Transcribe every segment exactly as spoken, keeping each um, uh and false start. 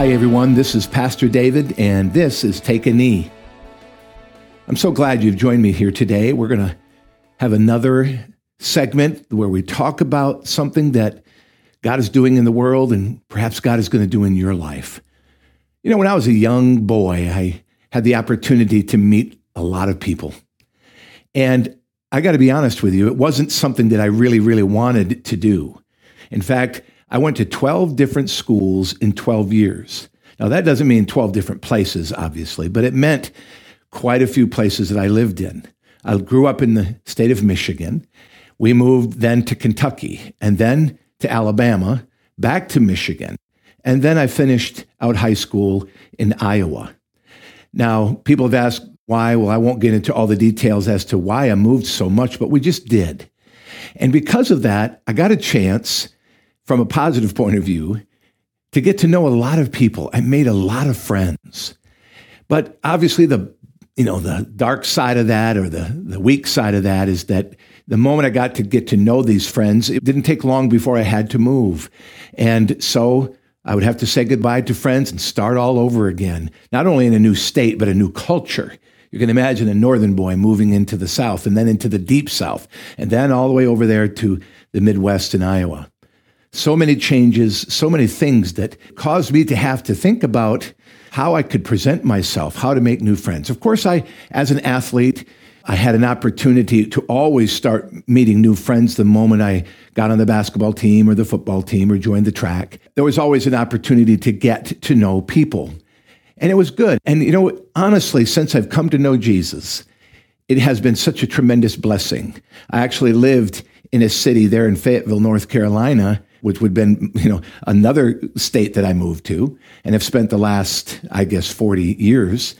Hi everyone, this is Pastor David, and this is Take a Knee. I'm so glad you've joined me here today. We're going to have another segment where we talk about something that God is doing in the world and perhaps God is going to do in your life. You know, when I was a young boy, I had the opportunity to meet a lot of people. And I got to be honest with you, it wasn't something that I really, really wanted to do. In fact, I went to twelve different schools in twelve years. Now, that doesn't mean twelve different places, obviously, but it meant quite a few places that I lived in. I grew up in the state of Michigan. We moved then to Kentucky and then to Alabama, back to Michigan. And then I finished out high school in Iowa. Now, people have asked why. Well, I won't get into all the details as to why I moved so much, but we just did. And because of that, I got a chance from a positive point of view, to get to know a lot of people. I made a lot of friends. But obviously the, you know, the dark side of that or the, the weak side of that is that the moment I got to get to know these friends, it didn't take long before I had to move. And so I would have to say goodbye to friends and start all over again, not only in a new state, but a new culture. You can imagine a northern boy moving into the South and then into the deep South and then all the way over there to the Midwest in Iowa. So many changes, so many things that caused me to have to think about how I could present myself, how to make new friends. Of course, I, as an athlete, I had an opportunity to always start meeting new friends the moment I got on the basketball team or the football team or joined the track. There was always an opportunity to get to know people. And it was good. And, you know, honestly, since I've come to know Jesus, it has been such a tremendous blessing. I actually lived in a city there in Fayetteville, North Carolina, which would have been, you know, another state that I moved to and have spent the last, I guess, forty years.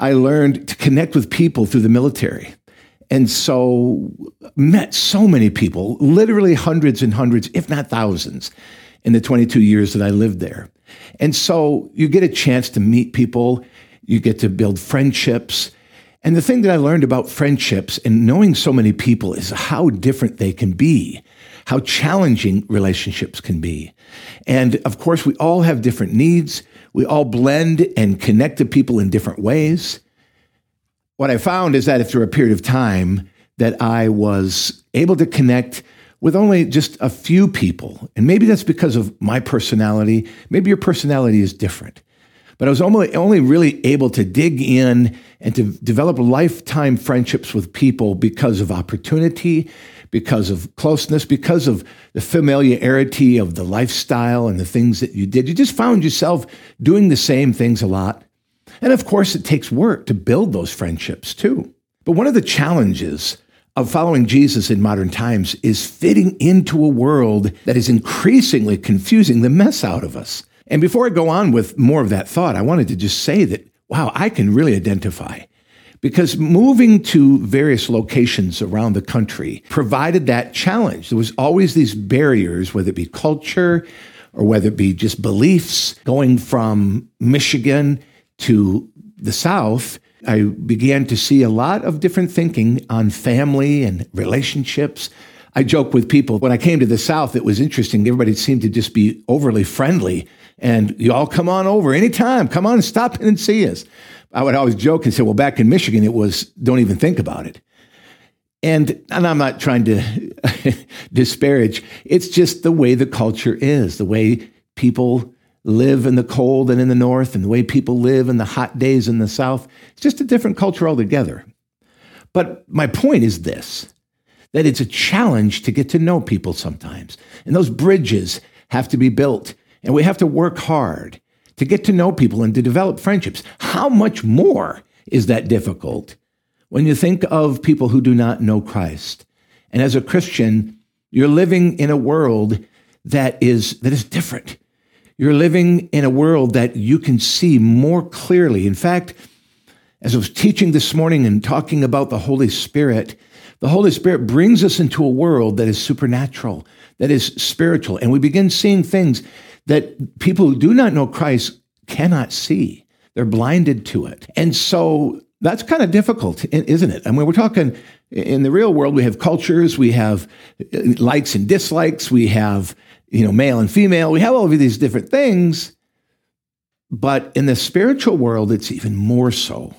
I learned to connect with people through the military. And so met so many people, literally hundreds and hundreds, if not thousands, in the twenty-two years that I lived there. And so you get a chance to meet people, you get to build friendships. And the thing that I learned about friendships and knowing so many people is how different they can be, how challenging relationships can be. And of course, we all have different needs. We all blend and connect to people in different ways. What I found is that after a period of time that I was able to connect with only just a few people, and maybe that's because of my personality. Maybe your personality is different. But I was only, only really able to dig in and to develop lifetime friendships with people because of opportunity, because of closeness, because of the familiarity of the lifestyle and the things that you did. You just found yourself doing the same things a lot. And of course, it takes work to build those friendships too. But one of the challenges of following Jesus in modern times is fitting into a world that is increasingly confusing the mess out of us. And before I go on with more of that thought, I wanted to just say that, wow, I can really identify. Because moving to various locations around the country provided that challenge. There was always these barriers, whether it be culture or whether it be just beliefs. Going from Michigan to the South, I began to see a lot of different thinking on family and relationships. I joke with people, when I came to the South, it was interesting. Everybody seemed to just be overly friendly. And you all come on over anytime. Come on and stop in and see us. I would always joke and say, well, back in Michigan, it was, don't even think about it. And, and I'm not trying to disparage. It's just the way the culture is, the way people live in the cold and in the North, and the way people live in the hot days in the South. It's just a different culture altogether. But my point is this, that it's a challenge to get to know people sometimes. And those bridges have to be built. And we have to work hard to get to know people and to develop friendships. How much more is that difficult when you think of people who do not know Christ? And as a Christian, you're living in a world that is that is different. You're living in a world that you can see more clearly. In fact, as I was teaching this morning and talking about the Holy Spirit, the Holy Spirit brings us into a world that is supernatural, that is spiritual, and we begin seeing things that people who do not know Christ cannot see. They're blinded to it. And so that's kind of difficult, isn't it? I mean, we're talking in the real world, we have cultures, we have likes and dislikes, we have, you know, male and female, we have all of these different things. But in the spiritual world, it's even more so.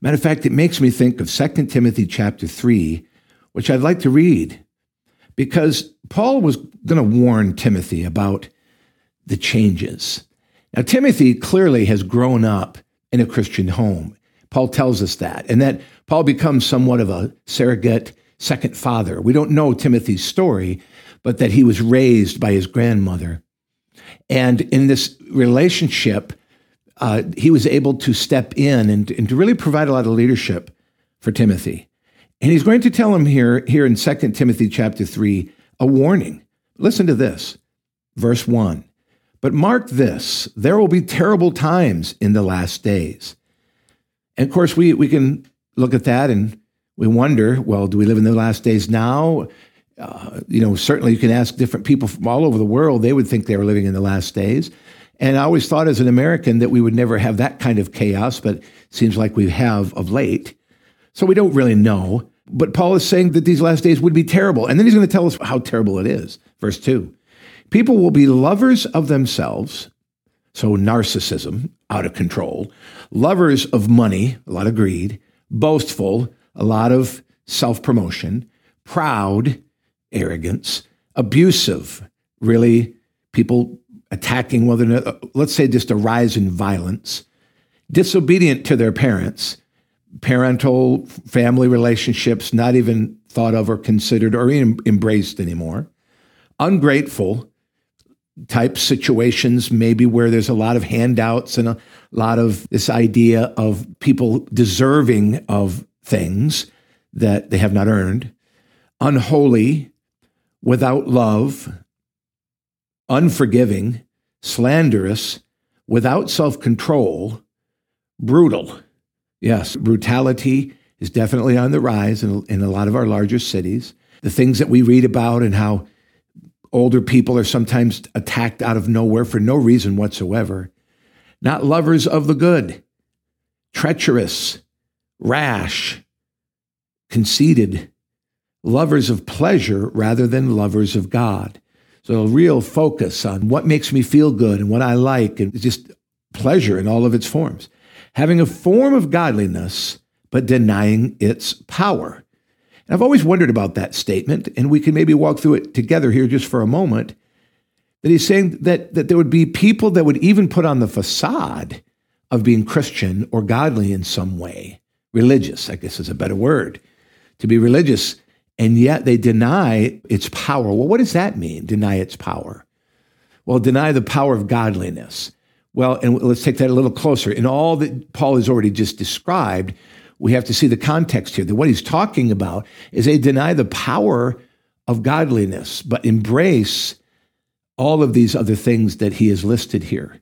Matter of fact, it makes me think of Second Timothy chapter three, which I'd like to read, because Paul was going to warn Timothy about the changes. Now, Timothy clearly has grown up in a Christian home. Paul tells us that, and that Paul becomes somewhat of a surrogate second father. We don't know Timothy's story, but that he was raised by his grandmother. And in this relationship, uh, he was able to step in and, and to really provide a lot of leadership for Timothy. And he's going to tell him here, here in Second Timothy chapter three, a warning. Listen to this, verse one. But mark this, there will be terrible times in the last days. And of course, we, we can look at that and we wonder, well, do we live in the last days now? Uh, you know, certainly you can ask different people from all over the world. They would think they were living in the last days. And I always thought as an American that we would never have that kind of chaos, but it seems like we have of late. So we don't really know. But Paul is saying that these last days would be terrible. And then he's going to tell us how terrible it is. Verse two, people will be lovers of themselves. So narcissism, out of control. Lovers of money, a lot of greed. Boastful, a lot of self-promotion. Proud, arrogance. Abusive, really people attacking one another, let's say just a rise in violence. Disobedient to their parents. Parental family relationships not even thought of or considered or even embraced anymore. Ungrateful type situations, maybe where there's a lot of handouts and a lot of this idea of people deserving of things that they have not earned. Unholy, without love, unforgiving, slanderous, without self-control, brutal. Yes, brutality is definitely on the rise in, in a lot of our larger cities. The things that we read about and how older people are sometimes attacked out of nowhere for no reason whatsoever. Not lovers of the good, treacherous, rash, conceited, lovers of pleasure rather than lovers of God. So a real focus on what makes me feel good and what I like, and just pleasure in all of its forms. Having a form of godliness, but denying its power. And I've always wondered about that statement, and we can maybe walk through it together here just for a moment, that he's saying that, that there would be people that would even put on the facade of being Christian or godly in some way, religious, I guess is a better word, to be religious, and yet they deny its power. Well, what does that mean, deny its power? Well, deny the power of godliness. Well, and let's take that a little closer. In all that Paul has already just described, we have to see the context here, that what he's talking about is they deny the power of godliness, but embrace all of these other things that he has listed here.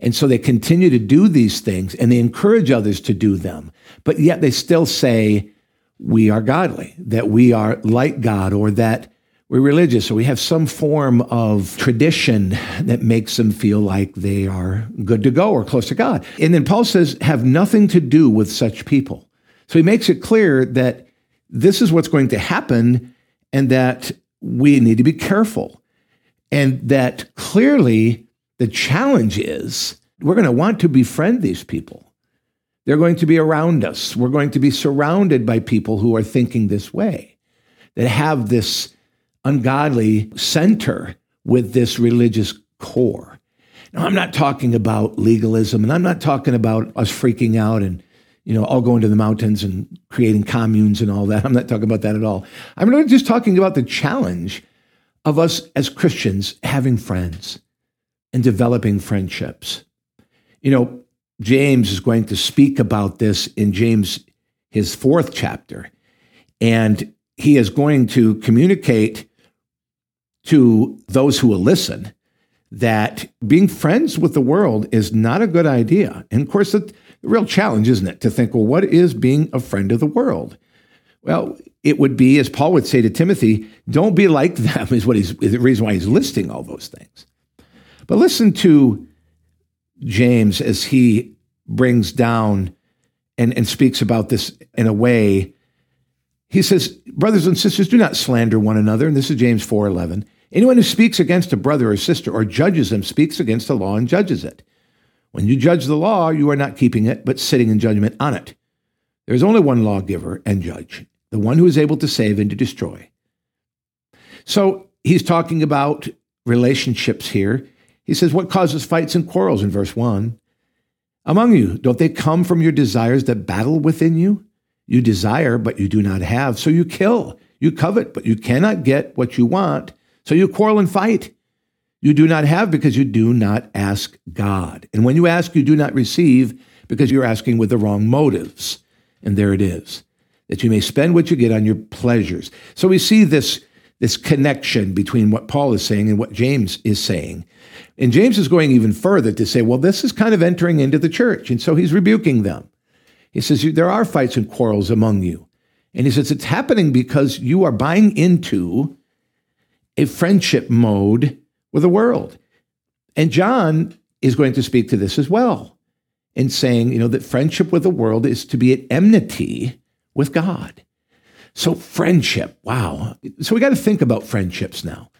And so they continue to do these things, and they encourage others to do them, but yet they still say, we are godly, that we are like God, or that we're religious, or we have some form of tradition that makes them feel like they are good to go or close to God. And then Paul says, have nothing to do with such people. So he makes it clear that this is what's going to happen and that we need to be careful. And that clearly the challenge is we're going to want to befriend these people. They're going to be around us. We're going to be surrounded by people who are thinking this way, that have this ungodly center with this religious core. Now, I'm not talking about legalism, and I'm not talking about us freaking out and, you know, all going to the mountains and creating communes and all that. I'm not talking about that at all. I'm really just talking about the challenge of us as Christians having friends and developing friendships. You know, James is going to speak about this in James, his fourth chapter, and he is going to communicate to those who will listen that being friends with the world is not a good idea. And of course, the real challenge, isn't it, to think, well, what is being a friend of the world? Well, it would be, as Paul would say to Timothy, don't be like them, is what he's is the reason why he's listing all those things. But listen to James as he brings down and, and speaks about this in a way. He says, brothers and sisters, do not slander one another. And this is James four eleven. Anyone who speaks against a brother or sister or judges them speaks against the law and judges it. When you judge the law, you are not keeping it, but sitting in judgment on it. There is only one lawgiver and judge, the one who is able to save and to destroy. So he's talking about relationships here. He says, what causes fights and quarrels in verse one? Among you, don't they come from your desires that battle within you? You desire, but you do not have, so you kill. You covet, but you cannot get what you want, so you quarrel and fight. You do not have because you do not ask God. And when you ask, you do not receive because you're asking with the wrong motives. And there it is, that you may spend what you get on your pleasures. So we see this, this connection between what Paul is saying and what James is saying. And James is going even further to say, well, this is kind of entering into the church. And so he's rebuking them. He says, there are fights and quarrels among you. And he says, it's happening because you are buying into a friendship mode with the world. And John is going to speak to this as well in saying, you know, that friendship with the world is to be at enmity with God. So friendship, wow. So we got to think about friendships now.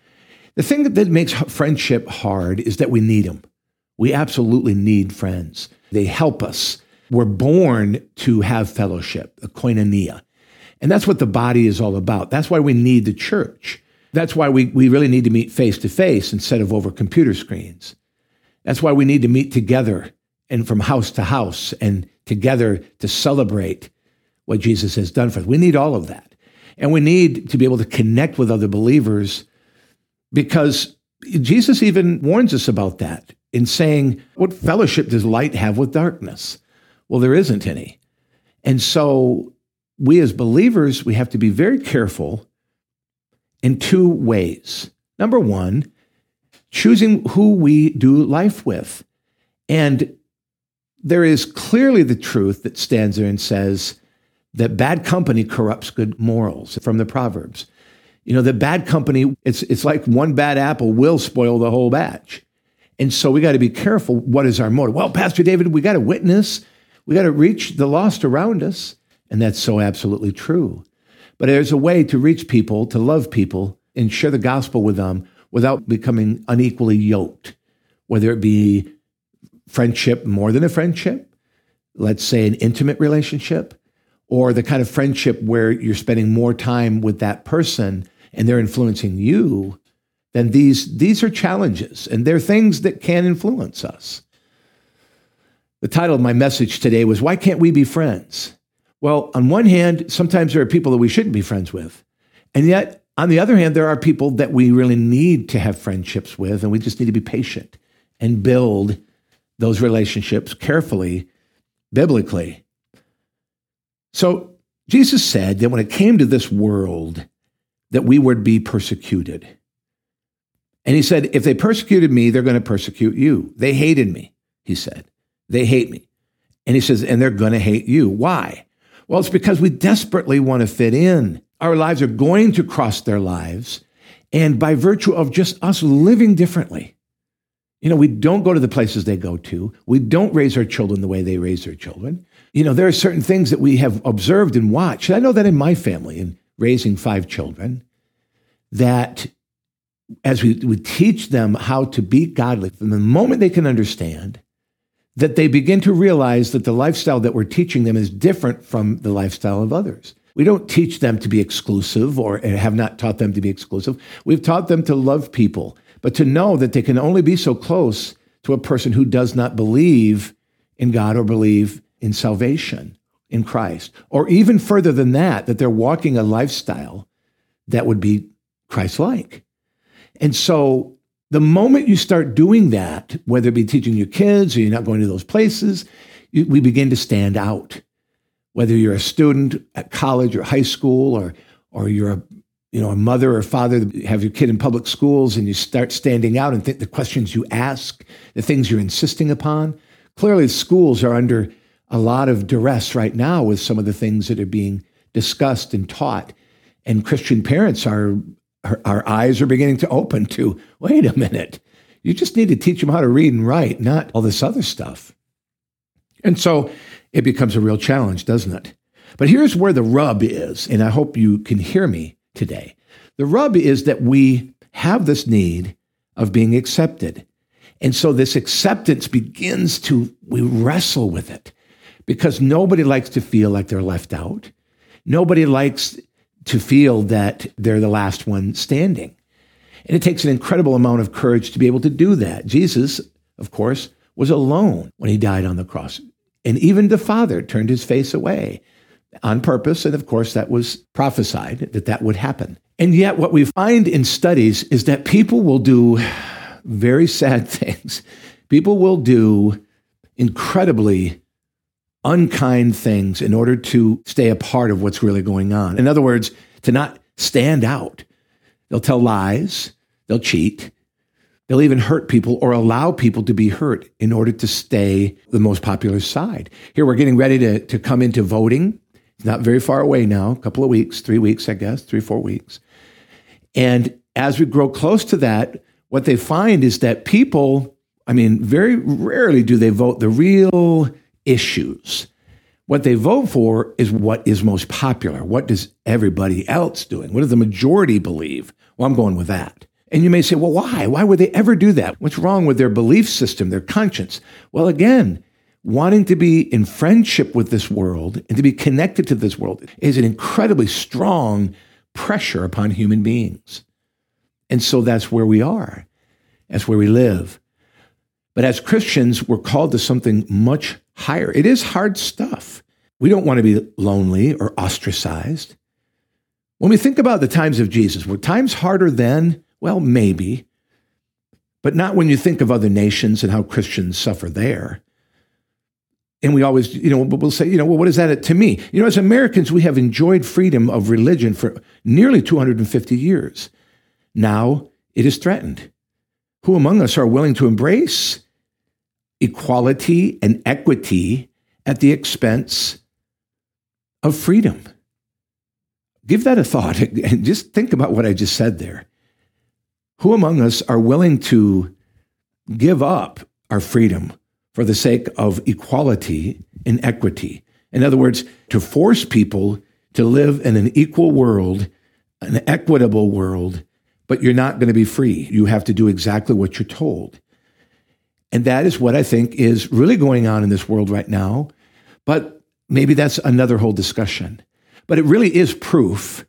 The thing that makes friendship hard is that we need them. We absolutely need friends. They help us. We're born to have fellowship, a koinonia. And that's what the body is all about. That's why we need the church. That's why we, we really need to meet face-to-face instead of over computer screens. That's why we need to meet together and from house to house and together to celebrate what Jesus has done for us. We need all of that. And we need to be able to connect with other believers because Jesus even warns us about that in saying, what fellowship does light have with darkness? Well, there isn't any. And so we as believers, we have to be very careful in two ways. Number one, choosing who we do life with. And there is clearly the truth that stands there and says that bad company corrupts good morals from the Proverbs. You know, the bad company, it's it's like one bad apple will spoil the whole batch. And so we got to be careful. What is our motive? Well, Pastor David, we got to witness. We got to reach the lost around us. And that's so absolutely true. But there's a way to reach people, to love people, and share the gospel with them without becoming unequally yoked, whether it be friendship more than a friendship, let's say an intimate relationship, or the kind of friendship where you're spending more time with that person and they're influencing you, then these, these are challenges, and they're things that can influence us. The title of my message today was, Why Can't We Be Friends? Well, on one hand, sometimes there are people that we shouldn't be friends with. And yet, on the other hand, there are people that we really need to have friendships with, and we just need to be patient and build those relationships carefully, biblically. So Jesus said that when it came to this world, that we would be persecuted. And he said, if they persecuted me, they're going to persecute you. They hated me, he said. They hate me. And he says, and they're going to hate you. Why? Well, it's because we desperately want to fit in. Our lives are going to cross their lives. And by virtue of just us living differently, you know, we don't go to the places they go to. We don't raise our children the way they raise their children. You know, there are certain things that we have observed and watched. And I know that in my family, in raising five children, that as we, we teach them how to be godly, from the moment they can understand, that they begin to realize that the lifestyle that we're teaching them is different from the lifestyle of others. We don't teach them to be exclusive or have not taught them to be exclusive. We've taught them to love people, but to know that they can only be so close to a person who does not believe in God or believe in salvation, in Christ. Or even further than that, that they're walking a lifestyle that would be Christ-like. And so the moment you start doing that, whether it be teaching your kids or you're not going to those places, you, we begin to stand out. Whether you're a student at college or high school, or or you're a you know a mother or father, that have your kid in public schools, and you start standing out and think the questions you ask, the things you're insisting upon. Clearly, schools are under a lot of duress right now with some of the things that are being discussed and taught, and Christian parents are. Our, our eyes are beginning to open to, wait a minute, you just need to teach them how to read and write, not all this other stuff. And so it becomes a real challenge, doesn't it? But here's where the rub is, and I hope you can hear me today. The rub is that we have this need of being accepted. And so this acceptance begins to, we wrestle with it, because nobody likes to feel like they're left out. Nobody likes to feel that they're the last one standing. And it takes an incredible amount of courage to be able to do that. Jesus, of course, was alone when he died on the cross. And even the Father turned his face away on purpose. And of course, that was prophesied that that would happen. And yet what we find in studies is that people will do very sad things. People will do incredibly unkind things in order to stay a part of what's really going on. In other words, to not stand out. They'll tell lies, they'll cheat, they'll even hurt people or allow people to be hurt in order to stay the most popular side. Here we're getting ready to, to come into voting. It's not very far away now, a couple of weeks, three weeks, I guess, three, four weeks. And as we grow close to that, what they find is that people, I mean, very rarely do they vote the real issues. What they vote for is what is most popular. What does everybody else doing? What does the majority believe? Well, I'm going with that. And you may say, well, why? Why would they ever do that? What's wrong with their belief system, their conscience? Well, again, wanting to be in friendship with this world and to be connected to this world is an incredibly strong pressure upon human beings. And so that's where we are. That's where we live. But as Christians, we're called to something much higher. It is hard stuff. We don't want to be lonely or ostracized. When we think about the times of Jesus, were times harder then? Well, maybe, but not when you think of other nations and how Christians suffer there. And we always, you know, we'll say, you know, well, what is that to me? You know, as Americans, we have enjoyed freedom of religion for nearly two hundred fifty years. Now it is threatened. Who among us are willing to embrace equality and equity at the expense of freedom? Give that a thought and just think about what I just said there. Who among us are willing to give up our freedom for the sake of equality and equity? In other words, to force people to live in an equal world, an equitable world, but you're not going to be free. You have to do exactly what you're told. And that is what I think is really going on in this world right now. But maybe that's another whole discussion. But it really is proof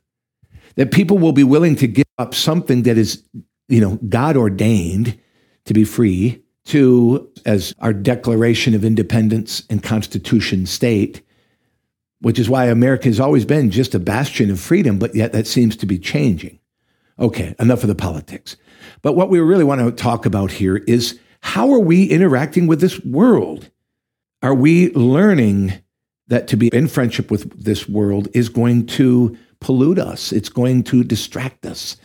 that people will be willing to give up something that is, you know, God ordained to be free to, as our Declaration of Independence and Constitution state, which is why America has always been just a bastion of freedom, but yet that seems to be changing. Okay, enough of the politics. But what we really want to talk about here is, how are we interacting with this world? Are we learning that to be in friendship with this world is going to pollute us? It's going to distract us.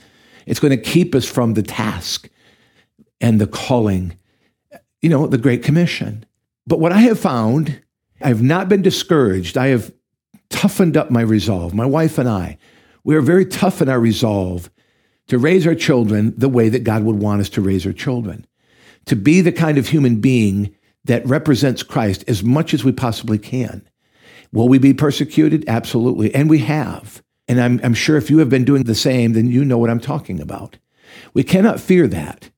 It's going to keep us from the task and the calling, you know, the Great Commission. But what I have found, I have not been discouraged. I have toughened up my resolve. My wife and I, we are very tough in our resolve to raise our children the way that God would want us to raise our children, to be the kind of human being that represents Christ as much as we possibly can. Will we be persecuted? Absolutely. And we have. And I'm, I'm sure if you have been doing the same, then you know what I'm talking about. We cannot fear that.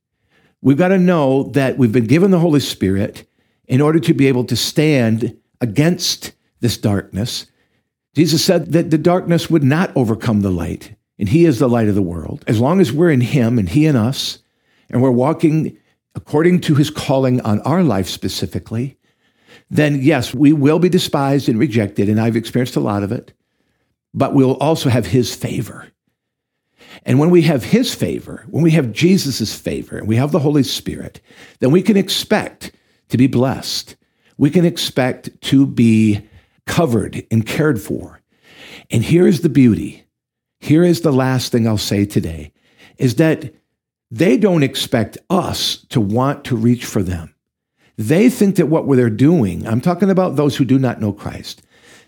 We've got to know that we've been given the Holy Spirit in order to be able to stand against this darkness. Jesus said that the darkness would not overcome the light. And he is the light of the world. As long as we're in him and he in us, and we're walking according to his calling on our life specifically, then yes, we will be despised and rejected. And I've experienced a lot of it, but we'll also have his favor. And when we have his favor, when we have Jesus's favor, and we have the Holy Spirit, then we can expect to be blessed. We can expect to be covered and cared for. And here is the beauty. Here is the last thing I'll say today, is that they don't expect us to want to reach for them. They think that what they're doing, I'm talking about those who do not know Christ,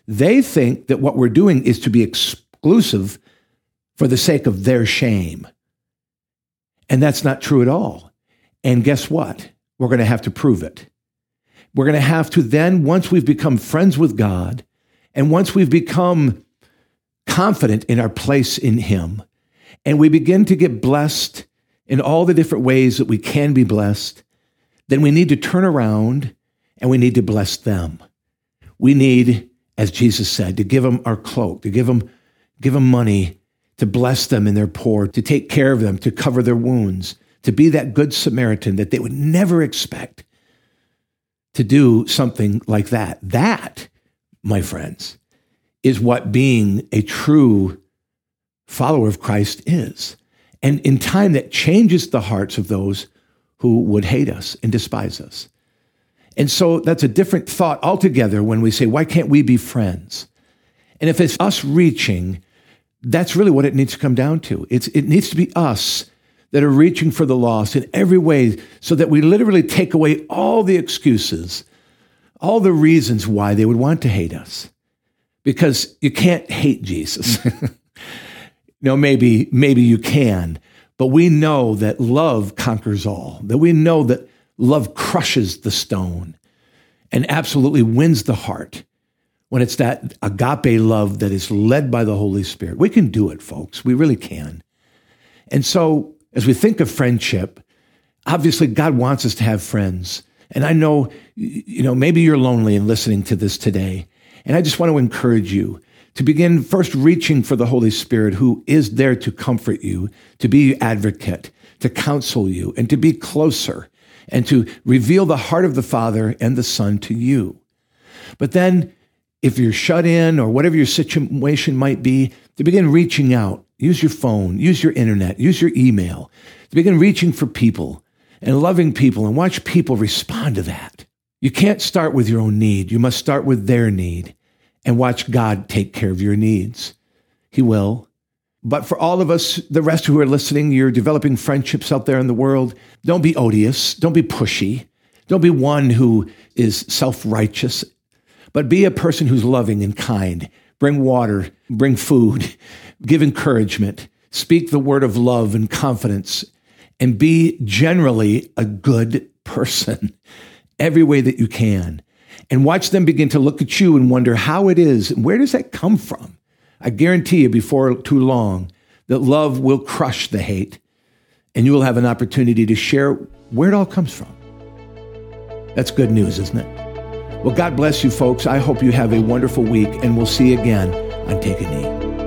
they think that what we're doing is to be exclusive for the sake of their shame. And that's not true at all. And guess what? We're going to have to prove it. We're going to have to then, once we've become friends with God, and once we've become confident in our place in him, and we begin to get blessed in all the different ways that we can be blessed, then we need to turn around and we need to bless them. We need, as Jesus said, to give them our cloak, to give them, give them money, to bless them in their poor, to take care of them, to cover their wounds, to be that good Samaritan that they would never expect to do something like that. That, my friends, is what being a true follower of Christ is. And in time, that changes the hearts of those who would hate us and despise us. And so that's a different thought altogether when we say, why can't we be friends? And if it's us reaching, that's really what it needs to come down to. It's, it needs to be us that are reaching for the lost in every way so that we literally take away all the excuses, all the reasons why they would want to hate us. Because you can't hate Jesus. No, maybe, maybe you can, but we know that love conquers all, that we know that love crushes the stone and absolutely wins the heart when it's that agape love that is led by the Holy Spirit. We can do it, folks. We really can. And so as we think of friendship, obviously God wants us to have friends. And I know, you know, maybe you're lonely in listening to this today. And I just want to encourage you to begin first reaching for the Holy Spirit, who is there to comfort you, to be your advocate, to counsel you, and to be closer, and to reveal the heart of the Father and the Son to you. But then, if you're shut in or whatever your situation might be, to begin reaching out. Use your phone, use your internet, use your email, to begin reaching for people and loving people and watch people respond to that. You can't start with your own need. You must start with their need. And watch God take care of your needs. He will. But for all of us, the rest who are listening, you're developing friendships out there in the world. Don't be odious. Don't be pushy. Don't be one who is self-righteous. But be a person who's loving and kind. Bring water. Bring food. Give encouragement. Speak the word of love and confidence. And be generally a good person every way that you can. And watch them begin to look at you and wonder how it is, and where does that come from? I guarantee you before too long that love will crush the hate, and you will have an opportunity to share where it all comes from. That's good news, isn't it? Well, God bless you, folks. I hope you have a wonderful week, and we'll see you again on Take a Knee.